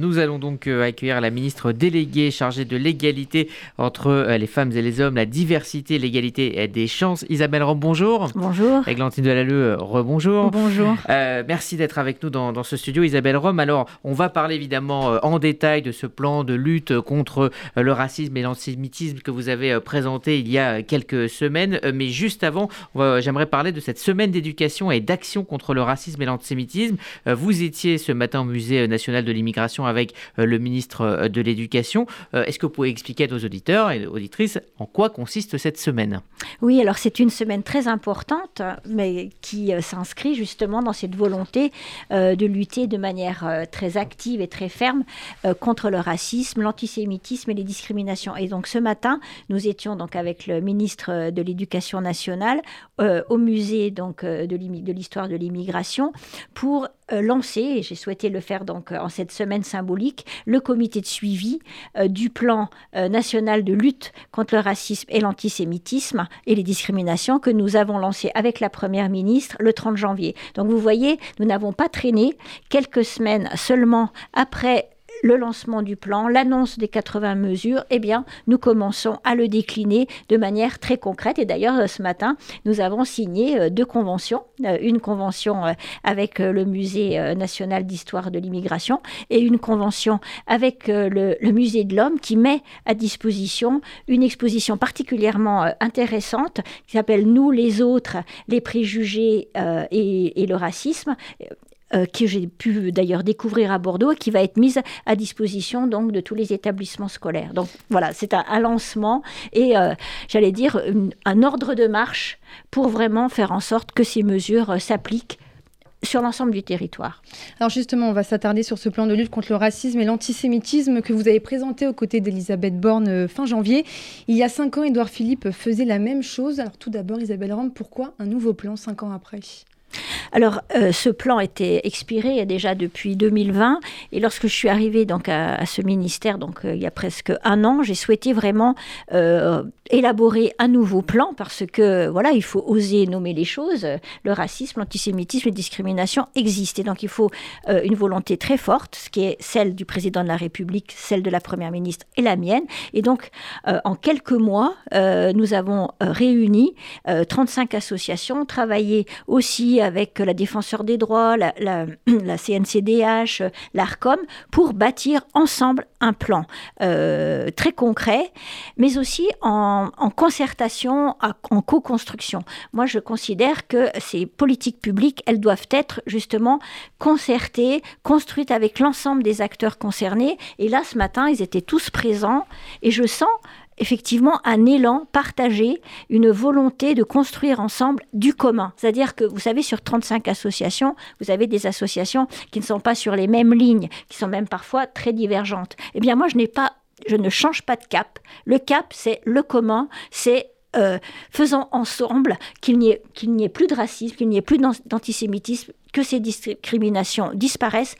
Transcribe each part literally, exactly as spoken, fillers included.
Nous allons donc accueillir la ministre déléguée chargée de l'égalité entre les femmes et les hommes, la diversité, l'égalité des chances. Isabelle Rome, bonjour. Bonjour. Eglantine Delaleu, rebonjour. Bonjour. Euh, merci d'être avec nous dans, dans ce studio, Isabelle Rome. Alors, on va parler évidemment en détail de ce plan de lutte contre le racisme et l'antisémitisme que vous avez présenté il y a quelques semaines. Mais juste avant, j'aimerais parler de cette semaine d'éducation et d'action contre le racisme et l'antisémitisme. Vous étiez ce matin au Musée national de l'immigration avec le ministre de l'Éducation. Est-ce que vous pouvez expliquer à nos auditeurs et auditrices en quoi consiste cette semaine ? Oui, alors c'est une semaine très importante, mais qui s'inscrit justement dans cette volonté de lutter de manière très active et très ferme contre le racisme, l'antisémitisme et les discriminations. Et donc ce matin, nous étions donc avec le ministre de l'Éducation nationale au musée donc de l'histoire de l'immigration pour lancer, et j'ai souhaité le faire donc en cette semaine symbolique, le comité de suivi euh, du plan euh, national de lutte contre le racisme et l'antisémitisme et les discriminations que nous avons lancé avec la Première ministre le trente janvier. Donc vous voyez, nous n'avons pas traîné. Quelques semaines seulement après le lancement du plan, l'annonce des quatre-vingts mesures, eh bien, nous commençons à le décliner de manière très concrète. Et d'ailleurs, ce matin, nous avons signé deux conventions. Une convention avec le Musée national d'histoire de l'immigration et une convention avec le, le Musée de l'Homme qui met à disposition une exposition particulièrement intéressante qui s'appelle « Nous, les autres, les préjugés euh, et, et le racisme ». Euh, que j'ai pu d'ailleurs découvrir à Bordeaux et qui va être mise à disposition donc de tous les établissements scolaires. Donc voilà, c'est un, un lancement et euh, j'allais dire une, un ordre de marche pour vraiment faire en sorte que ces mesures euh, s'appliquent sur l'ensemble du territoire. Alors justement, on va s'attarder sur ce plan de lutte contre le racisme et l'antisémitisme que vous avez présenté aux côtés d'Élisabeth Borne fin janvier. Il y a cinq ans, Édouard Philippe faisait la même chose. Alors tout d'abord, Isabelle Rome, pourquoi un nouveau plan cinq ans après ? Alors, euh, ce plan était expiré déjà depuis deux mille vingt et lorsque je suis arrivée donc, à, à ce ministère, donc, euh, il y a presque un an, j'ai souhaité vraiment euh, élaborer un nouveau plan parce que, voilà, il faut oser nommer les choses. Le racisme, l'antisémitisme, les discriminations existent. Et donc, il faut euh, une volonté très forte, ce qui est celle du président de la République, celle de la Première ministre et la mienne. Et donc, euh, en quelques mois, euh, nous avons réuni euh, trente-cinq associations, travaillé aussi avec la Défenseur des Droits, la, la, la C N C D H, l'ARCOM, pour bâtir ensemble un plan euh, très concret, mais aussi en, en concertation, en co-construction. Moi, je considère que ces politiques publiques, elles doivent être justement concertées, construites avec l'ensemble des acteurs concernés. Et là, ce matin, ils étaient tous présents et je sens effectivement un élan partagé, une volonté de construire ensemble du commun. C'est-à-dire que, vous savez, sur trente-cinq associations, vous avez des associations qui ne sont pas sur les mêmes lignes, qui sont même parfois très divergentes. Eh bien, moi, je n'ai pas, je ne change pas de cap. Le cap, c'est le commun, c'est euh, faisons ensemble qu'il n'y ait, qu'il n'y ait plus de racisme, qu'il n'y ait plus d'antisémitisme, que ces discriminations disparaissent.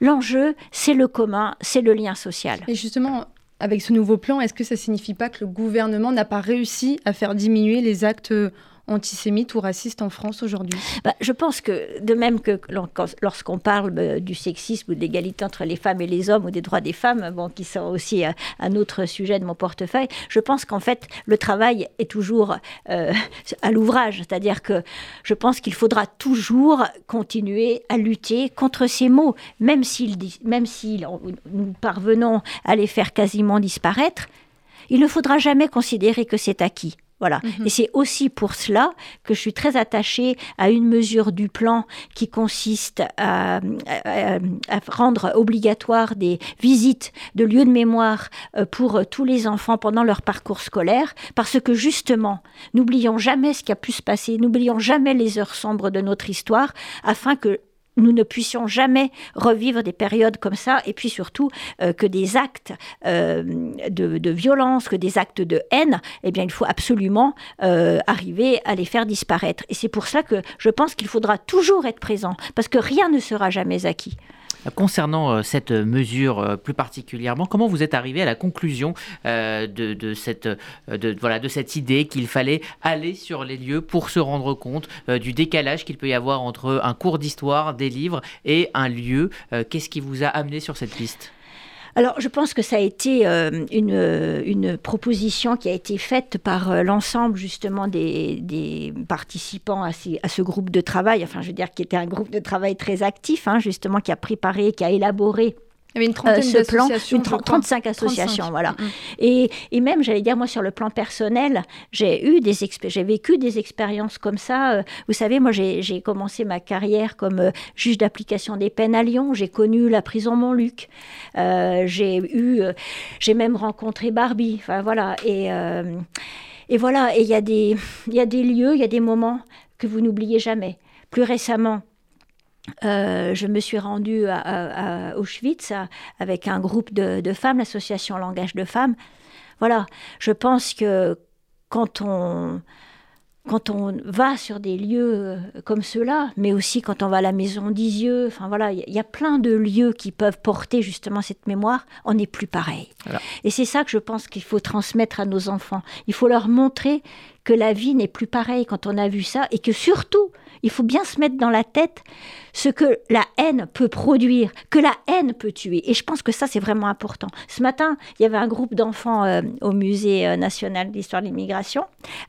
L'enjeu, c'est le commun, c'est le lien social. Et justement, avec ce nouveau plan, est-ce que ça ne signifie pas que le gouvernement n'a pas réussi à faire diminuer les actes antisémites ou racistes en France aujourd'hui ? bah, Je pense que, de même que lorsqu'on parle du sexisme ou de l'égalité entre les femmes et les hommes ou des droits des femmes, bon, qui sont aussi un autre sujet de mon portefeuille, je pense qu'en fait, le travail est toujours euh, à l'ouvrage. C'est-à-dire que je pense qu'il faudra toujours continuer à lutter contre ces mots, même si, même si nous parvenons à les faire quasiment disparaître, il ne faudra jamais considérer que c'est acquis. Voilà. Mmh. Et c'est aussi pour cela que je suis très attachée à une mesure du plan qui consiste à, à, à rendre obligatoire des visites de lieux de mémoire pour tous les enfants pendant leur parcours scolaire, parce que justement, n'oublions jamais ce qui a pu se passer, n'oublions jamais les heures sombres de notre histoire, afin que nous ne puissions jamais revivre des périodes comme ça, et puis surtout euh, que des actes euh, de, de violence, que des actes de haine, eh bien il faut absolument euh, arriver à les faire disparaître. Et c'est pour ça que je pense qu'il faudra toujours être présent, parce que rien ne sera jamais acquis. Concernant cette mesure plus particulièrement, comment vous êtes arrivé à la conclusion de, de, cette, de, voilà, de cette idée qu'il fallait aller sur les lieux pour se rendre compte du décalage qu'il peut y avoir entre un cours d'histoire, des livres et un lieu? Qu'est-ce qui vous a amené sur cette piste ? Alors, je pense que ça a été euh, une, une proposition qui a été faite par euh, l'ensemble, justement, des, des participants à, ces, à ce groupe de travail, enfin, je veux dire, qui était un groupe de travail très actif, hein, justement, qui a préparé, qui a élaboré. Il y avait une trentaine euh, ce d'associations. Plan, une trente-cinq associations, trente-cinq. Voilà. Mmh. Et, et même, j'allais dire, moi, sur le plan personnel, j'ai, eu des expé- j'ai vécu des expériences comme ça. Euh, vous savez, moi, j'ai, j'ai commencé ma carrière comme euh, juge d'application des peines à Lyon. J'ai connu la prison Montluc. Euh, j'ai, eu, euh, j'ai même rencontré Barbie. Enfin, voilà. Et, euh, et voilà. Et il y, y a des lieux, il y a des moments que vous n'oubliez jamais. Plus récemment, Euh, je me suis rendue à, à, à Auschwitz à, avec un groupe de, de femmes, l'association Langage de Femmes. Voilà, je pense que quand on, quand on va sur des lieux comme ceux-là, mais aussi quand on va à la Maison d'Isieux, enfin voilà, il y, y a plein de lieux qui peuvent porter justement cette mémoire, on n'est plus pareil. Voilà. Et c'est ça que je pense qu'il faut transmettre à nos enfants. Il faut leur montrer que la vie n'est plus pareille quand on a vu ça, et que surtout, il faut bien se mettre dans la tête ce que la haine peut produire, que la haine peut tuer. Et je pense que ça, c'est vraiment important. Ce matin, il y avait un groupe d'enfants euh, au Musée euh, national d'histoire de l'immigration,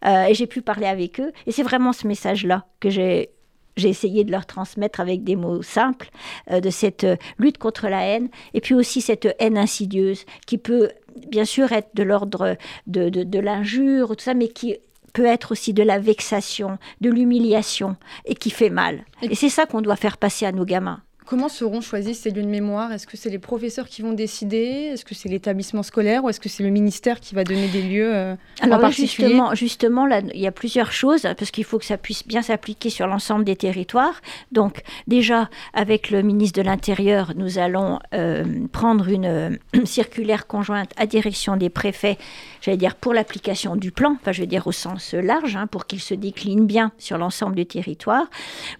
euh, et j'ai pu parler avec eux. Et c'est vraiment ce message-là que j'ai, j'ai essayé de leur transmettre avec des mots simples, euh, de cette euh, lutte contre la haine, et puis aussi cette haine insidieuse qui peut, bien sûr, être de l'ordre de, de, de l'injure, tout ça, mais qui peut être aussi de la vexation, de l'humiliation, et qui fait mal. Et c'est ça qu'on doit faire passer à nos gamins. Comment seront choisis ces lieux de mémoire ? Est-ce que c'est les professeurs qui vont décider ? Est-ce que c'est l'établissement scolaire ? Ou est-ce que c'est le ministère qui va donner des lieux euh, Alors en particulier ? Justement, justement là, il y a plusieurs choses, parce qu'il faut que ça puisse bien s'appliquer sur l'ensemble des territoires. Donc déjà, avec le ministre de l'Intérieur, nous allons euh, prendre une euh, circulaire conjointe à direction des préfets, j'allais dire pour l'application du plan, enfin je veux dire au sens large, hein, pour qu'il se décline bien sur l'ensemble du territoire.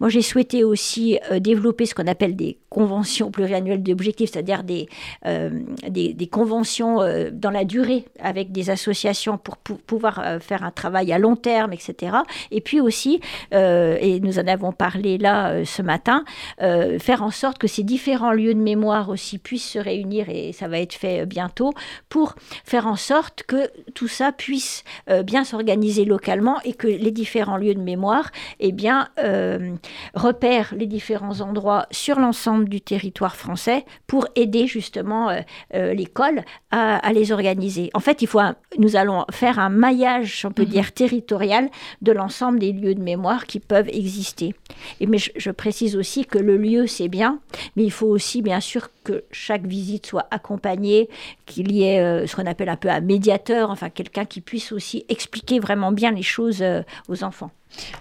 Moi j'ai souhaité aussi euh, développer ce qu'on appelle des conventions pluriannuelles d'objectifs, c'est-à-dire des, euh, des, des conventions euh, dans la durée avec des associations pour pou- pouvoir euh, faire un travail à long terme, et cetera. Et puis aussi, euh, et nous en avons parlé là euh, ce matin, euh, faire en sorte que ces différents lieux de mémoire aussi puissent se réunir, et ça va être fait euh, bientôt, pour faire en sorte que tout ça puisse euh, bien s'organiser localement, et que les différents lieux de mémoire eh bien, euh, repèrent les différents endroits sur l'ensemble du territoire français pour aider justement euh, euh, l'école à, à les organiser. En fait, il faut un, nous allons faire un maillage, on peut mmh. dire, territorial de l'ensemble des lieux de mémoire qui peuvent exister. Et, mais je, je précise aussi que le lieu, c'est bien, mais il faut aussi, bien sûr, que chaque visite soit accompagnée, qu'il y ait euh, ce qu'on appelle un peu un médiateur, enfin quelqu'un qui puisse aussi expliquer vraiment bien les choses euh, aux enfants.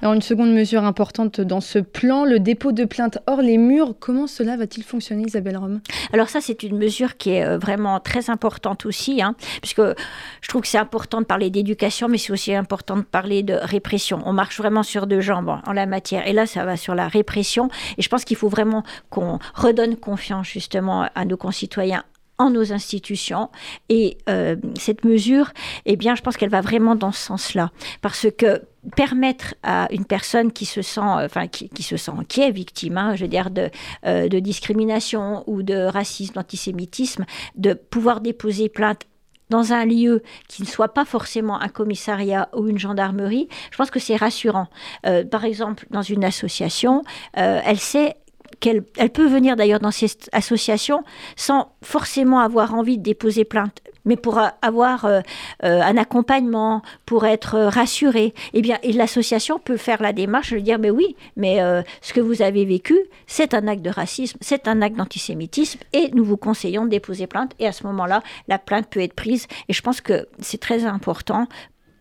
Alors, une seconde mesure importante dans ce plan, le dépôt de plainte hors les murs. Comment cela va-t-il fonctionner, Isabelle Rome ? Alors ça, c'est une mesure qui est vraiment très importante aussi, hein, puisque je trouve que c'est important de parler d'éducation, mais c'est aussi important de parler de répression. On marche vraiment sur deux jambes en la matière. Et là, ça va sur la répression. Et je pense qu'il faut vraiment qu'on redonne confiance, justement, à nos concitoyens, en nos institutions, et euh, cette mesure, eh bien, je pense qu'elle va vraiment dans ce sens-là, parce que permettre à une personne qui se sent, enfin, qui, qui se sent, qui est victime, hein, je veux dire, de, euh, de discrimination ou de racisme, d'antisémitisme, de pouvoir déposer plainte dans un lieu qui ne soit pas forcément un commissariat ou une gendarmerie, je pense que c'est rassurant. Euh, par exemple, dans une association, euh, elle sait qu'elle elle peut venir d'ailleurs dans ces associations sans forcément avoir envie de déposer plainte, mais pour avoir euh, euh, un accompagnement, pour être rassurée. Et bien, et l'association peut faire la démarche, lui dire, mais oui, mais euh, ce que vous avez vécu, c'est un acte de racisme, c'est un acte d'antisémitisme, et nous vous conseillons de déposer plainte. Et à ce moment-là, la plainte peut être prise. Et je pense que c'est très important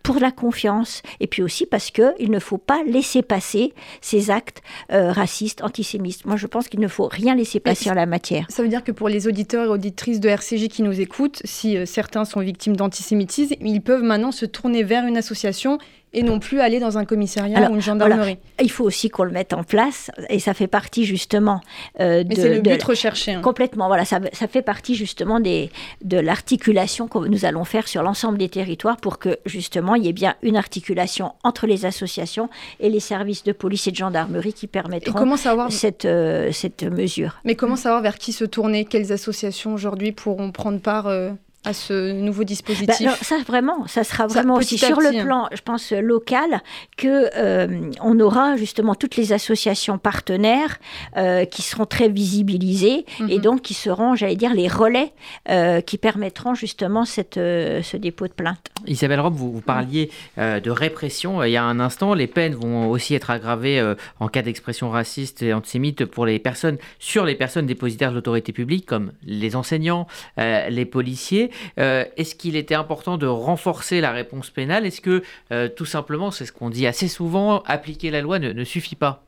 pour la confiance, et puis aussi parce qu'il ne faut pas laisser passer ces actes euh, racistes, antisémites. Moi, je pense qu'il ne faut rien laisser passer en la matière. Ça veut dire que pour les auditeurs et auditrices de R C J qui nous écoutent, si euh, certains sont victimes d'antisémitisme, ils peuvent maintenant se tourner vers une association et non plus aller dans un commissariat Alors, ou une gendarmerie. Voilà. Il faut aussi qu'on le mette en place, et ça fait partie justement euh, de... Mais c'est le but de, recherché. Hein. Complètement, voilà, ça, ça fait partie justement des, de l'articulation que nous allons faire sur l'ensemble des territoires pour que justement il y ait bien une articulation entre les associations et les services de police et de gendarmerie qui permettront savoir... cette, euh, cette mesure. Mais comment savoir vers qui se tourner? Quelles associations aujourd'hui pourront prendre part euh... à ce nouveau dispositif? Ben, alors, ça, vraiment, ça sera vraiment ça, aussi sur petit, le plan, hein. je pense, local, que euh, on aura justement toutes les associations partenaires euh, qui seront très visibilisées mm-hmm. et donc qui seront, j'allais dire, les relais euh, qui permettront justement cette, euh, ce dépôt de plainte. Isabelle Rome, vous, vous parliez euh, de répression il y a un instant. Les peines vont aussi être aggravées euh, en cas d'expression raciste et antisémite pour les personnes, sur les personnes dépositaires de l'autorité publique, comme les enseignants, euh, les policiers. Euh, est-ce qu'il était important de renforcer la réponse pénale? Est-ce que, euh, tout simplement, c'est ce qu'on dit assez souvent, appliquer la loi ne, ne suffit pas?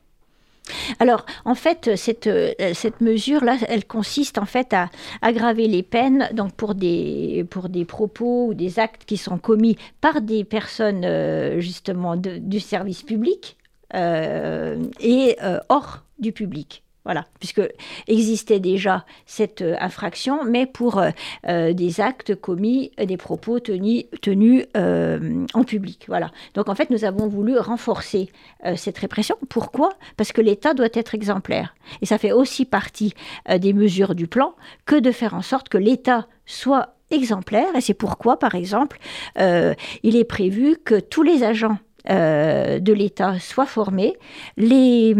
Alors, en fait, cette, cette mesure-là, elle consiste en fait à aggraver les peines donc pour des, pour des propos ou des actes qui sont commis par des personnes, euh, justement, de, du service public euh, et euh, hors du public. Voilà, puisque existait déjà cette infraction, mais pour euh, des actes commis, des propos tenus, tenus euh, en public. Voilà. Donc en fait, nous avons voulu renforcer euh, cette répression. Pourquoi ? Parce que l'État doit être exemplaire. Et ça fait aussi partie euh, des mesures du plan que de faire en sorte que l'État soit exemplaire. Et c'est pourquoi, par exemple, euh, il est prévu que tous les agents euh, de l'État soient formés. Les...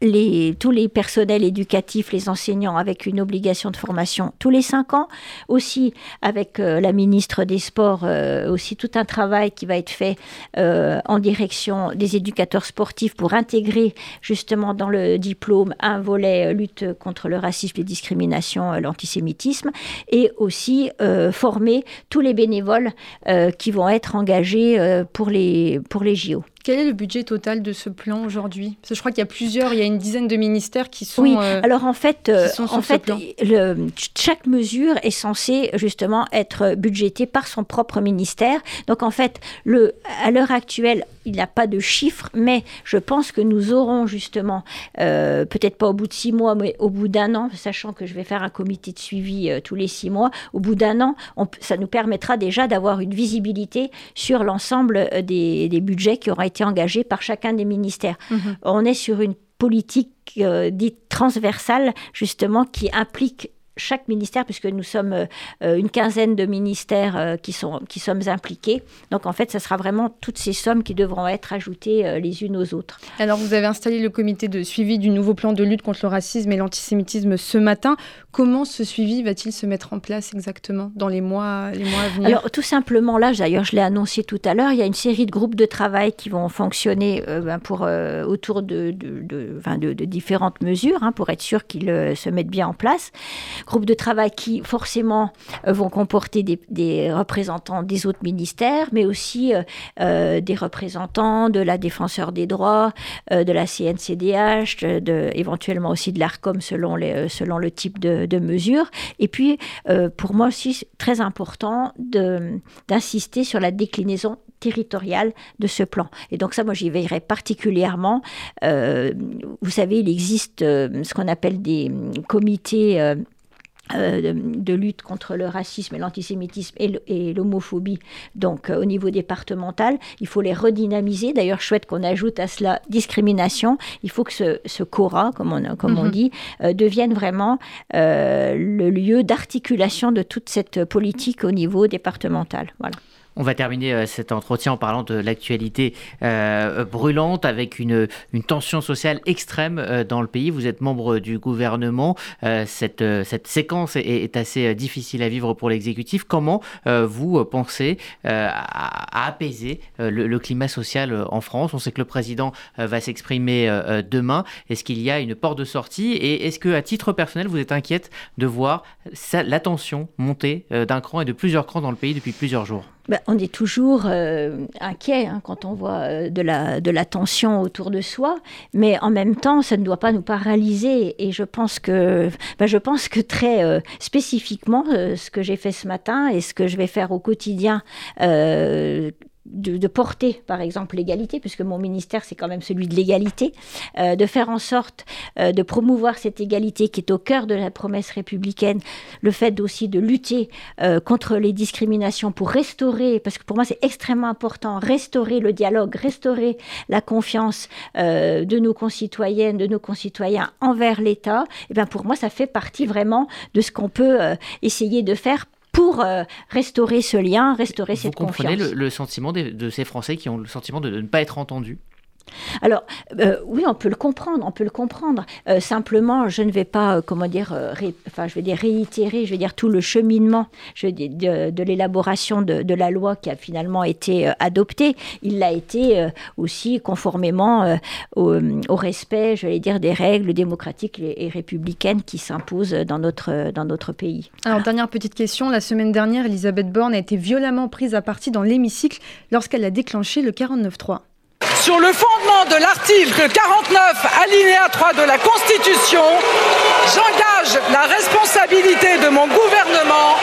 Les, tous les personnels éducatifs, les enseignants avec une obligation de formation tous les cinq ans, aussi avec euh, la ministre des Sports, euh, aussi tout un travail qui va être fait euh, en direction des éducateurs sportifs pour intégrer justement dans le diplôme un volet euh, lutte contre le racisme, les discriminations, euh, l'antisémitisme, et aussi euh, former tous les bénévoles euh, qui vont être engagés euh, pour les, pour les J O. Quel est le budget total de ce plan aujourd'hui ? Parce que je crois qu'il y a plusieurs, il y a une dizaine de ministères qui sont. Oui. Euh, Alors en fait, euh, en fait, le, chaque mesure est censée justement être budgétée par son propre ministère. Donc en fait, le, à l'heure actuelle, il n'y a pas de chiffres, mais je pense que nous aurons justement, euh, peut-être pas au bout de six mois, mais au bout d'un an, sachant que je vais faire un comité de suivi euh, tous les six mois, au bout d'un an, on, ça nous permettra déjà d'avoir une visibilité sur l'ensemble des, des budgets qui auront été engagés par chacun des ministères. Mmh. On est sur une politique euh, dite transversale, justement, qui implique chaque ministère, puisque nous sommes euh, une quinzaine de ministères euh, qui, sont, qui sommes impliqués. Donc, en fait, ça sera vraiment toutes ces sommes qui devront être ajoutées euh, les unes aux autres. Alors, vous avez installé le comité de suivi du nouveau plan de lutte contre le racisme et l'antisémitisme ce matin. Comment ce suivi va-t-il se mettre en place exactement dans les mois, les mois à venir? Alors, tout simplement, là, d'ailleurs, je l'ai annoncé tout à l'heure, il y a une série de groupes de travail qui vont fonctionner euh, pour, euh, autour de, de, de, de, de différentes mesures, hein, pour être sûr qu'ils euh, se mettent bien en place. Groupes de travail qui, forcément, vont comporter des, des représentants des autres ministères, mais aussi euh, des représentants de la Défenseur des Droits, euh, de la C N C D H, de, de, éventuellement aussi de l'ARCOM selon, les, selon le type de, de mesure. Et puis, euh, pour moi aussi, très important de, d'insister sur la déclinaison territoriale de ce plan. Et donc ça, moi, j'y veillerai particulièrement. Euh, vous savez, il existe euh, ce qu'on appelle des comités... Euh, Euh, de, de lutte contre le racisme et l'antisémitisme et, le, et l'homophobie. Donc, euh, au niveau départemental, il faut les redynamiser. D'ailleurs, chouette qu'on ajoute à cela discrimination. Il faut que ce, ce CORA, comme on, comme mm-hmm. on dit, euh, devienne vraiment euh, le lieu d'articulation de toute cette politique au niveau départemental. Voilà. On va terminer cet entretien en parlant de l'actualité euh, brûlante avec une, une tension sociale extrême euh, dans le pays. Vous êtes membre du gouvernement. Euh, cette, euh, cette séquence est, est assez difficile à vivre pour l'exécutif. Comment euh, vous pensez euh, à, à apaiser euh, le, le climat social en France ? On sait que le président euh, va s'exprimer euh, demain. Est-ce qu'il y a une porte de sortie ? Et est-ce qu'à titre personnel, vous êtes inquiète de voir ça, la tension monter euh, d'un cran et de plusieurs crans dans le pays depuis plusieurs jours ? Ben, on est toujours euh, inquiet hein, quand on voit euh, de la, de la tension autour de soi, mais en même temps, ça ne doit pas nous paralyser. Et je pense que, ben, je pense que très euh, spécifiquement, euh, ce que j'ai fait ce matin et ce que je vais faire au quotidien, euh, de, de porter, par exemple, l'égalité, puisque mon ministère, c'est quand même celui de l'égalité, euh, de faire en sorte euh, de promouvoir cette égalité qui est au cœur de la promesse républicaine, le fait aussi de lutter euh, contre les discriminations pour restaurer, parce que pour moi, c'est extrêmement important, restaurer le dialogue, restaurer la confiance euh, de nos concitoyennes, de nos concitoyens envers l'État. Et bien pour moi, ça fait partie vraiment de ce qu'on peut euh, essayer de faire pour euh, restaurer ce lien, restaurer cette confiance. Vous comprenez le, le sentiment de, de ces Français qui ont le sentiment de, de ne pas être entendus ? Alors, euh, oui, on peut le comprendre, on peut le comprendre. Euh, simplement, je ne vais pas, euh, comment dire, euh, ré, enfin, je vais dire réitérer, je vais dire tout le cheminement je veux dire, de, de l'élaboration de, de la loi qui a finalement été euh, adoptée. Il l'a été euh, aussi conformément euh, au, au respect, je vais dire, des règles démocratiques et, et républicaines qui s'imposent dans notre, dans notre pays. Alors, dernière petite question. La semaine dernière, Élisabeth Borne a été violemment prise à partie dans l'hémicycle lorsqu'elle a déclenché le quarante-neuf trois. Sur le fondement de l'article quarante-neuf, alinéa trois de la Constitution, j'engage la responsabilité de mon gouvernement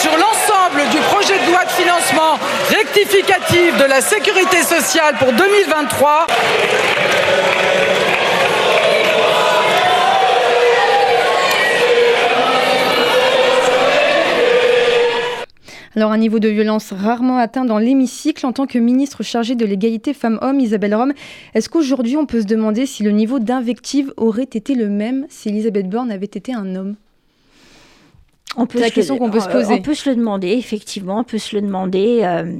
sur l'ensemble du projet de loi de financement rectificatif de la Sécurité sociale pour deux mille vingt-trois. Alors, un niveau de violence rarement atteint dans l'hémicycle. En tant que ministre chargée de l'égalité femmes-hommes, Isabelle Rome, est-ce qu'aujourd'hui on peut se demander si le niveau d'invective aurait été le même si Élisabeth Borne avait été un homme ? On peut C'est la question le, qu'on peut se poser. On peut se le demander, effectivement, on peut se le demander... Euh...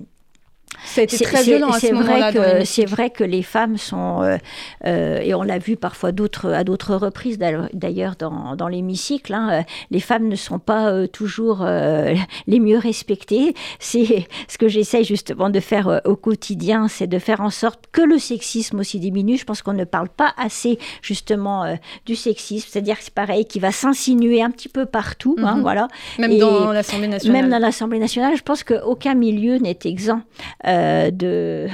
Ça a été c'est, très violent c'est, à ce moment-là. Que, c'est vrai que les femmes sont, euh, euh, et on l'a vu parfois d'autres, à d'autres reprises d'ailleurs dans, dans l'hémicycle, hein, les femmes ne sont pas euh, toujours euh, les mieux respectées. C'est ce que j'essaie justement de faire euh, au quotidien, c'est de faire en sorte que le sexisme aussi diminue. Je pense qu'on ne parle pas assez justement euh, du sexisme, c'est-à-dire que c'est pareil, qui va s'insinuer un petit peu partout. Mm-hmm. Hein, voilà. Même et dans l'Assemblée nationale. Même dans l'Assemblée nationale, je pense qu'aucun milieu n'est exempt. Euh, De,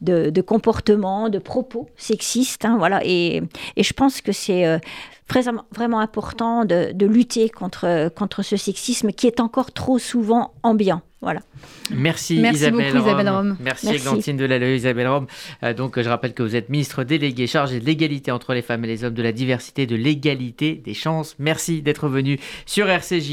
de, de comportements, de propos sexistes, hein, voilà. Et, et je pense que c'est euh, vraiment, vraiment important de, de lutter contre, contre ce sexisme qui est encore trop souvent ambiant. Voilà. Merci, Merci Isabelle, beaucoup, Rome. Isabelle Rome. Merci, Merci. Eglantine Delaleu, Isabelle Rome. Euh, donc, je rappelle que vous êtes ministre déléguée chargée de l'égalité entre les femmes et les hommes, de la diversité, de l'égalité des chances. Merci d'être venu sur R C J.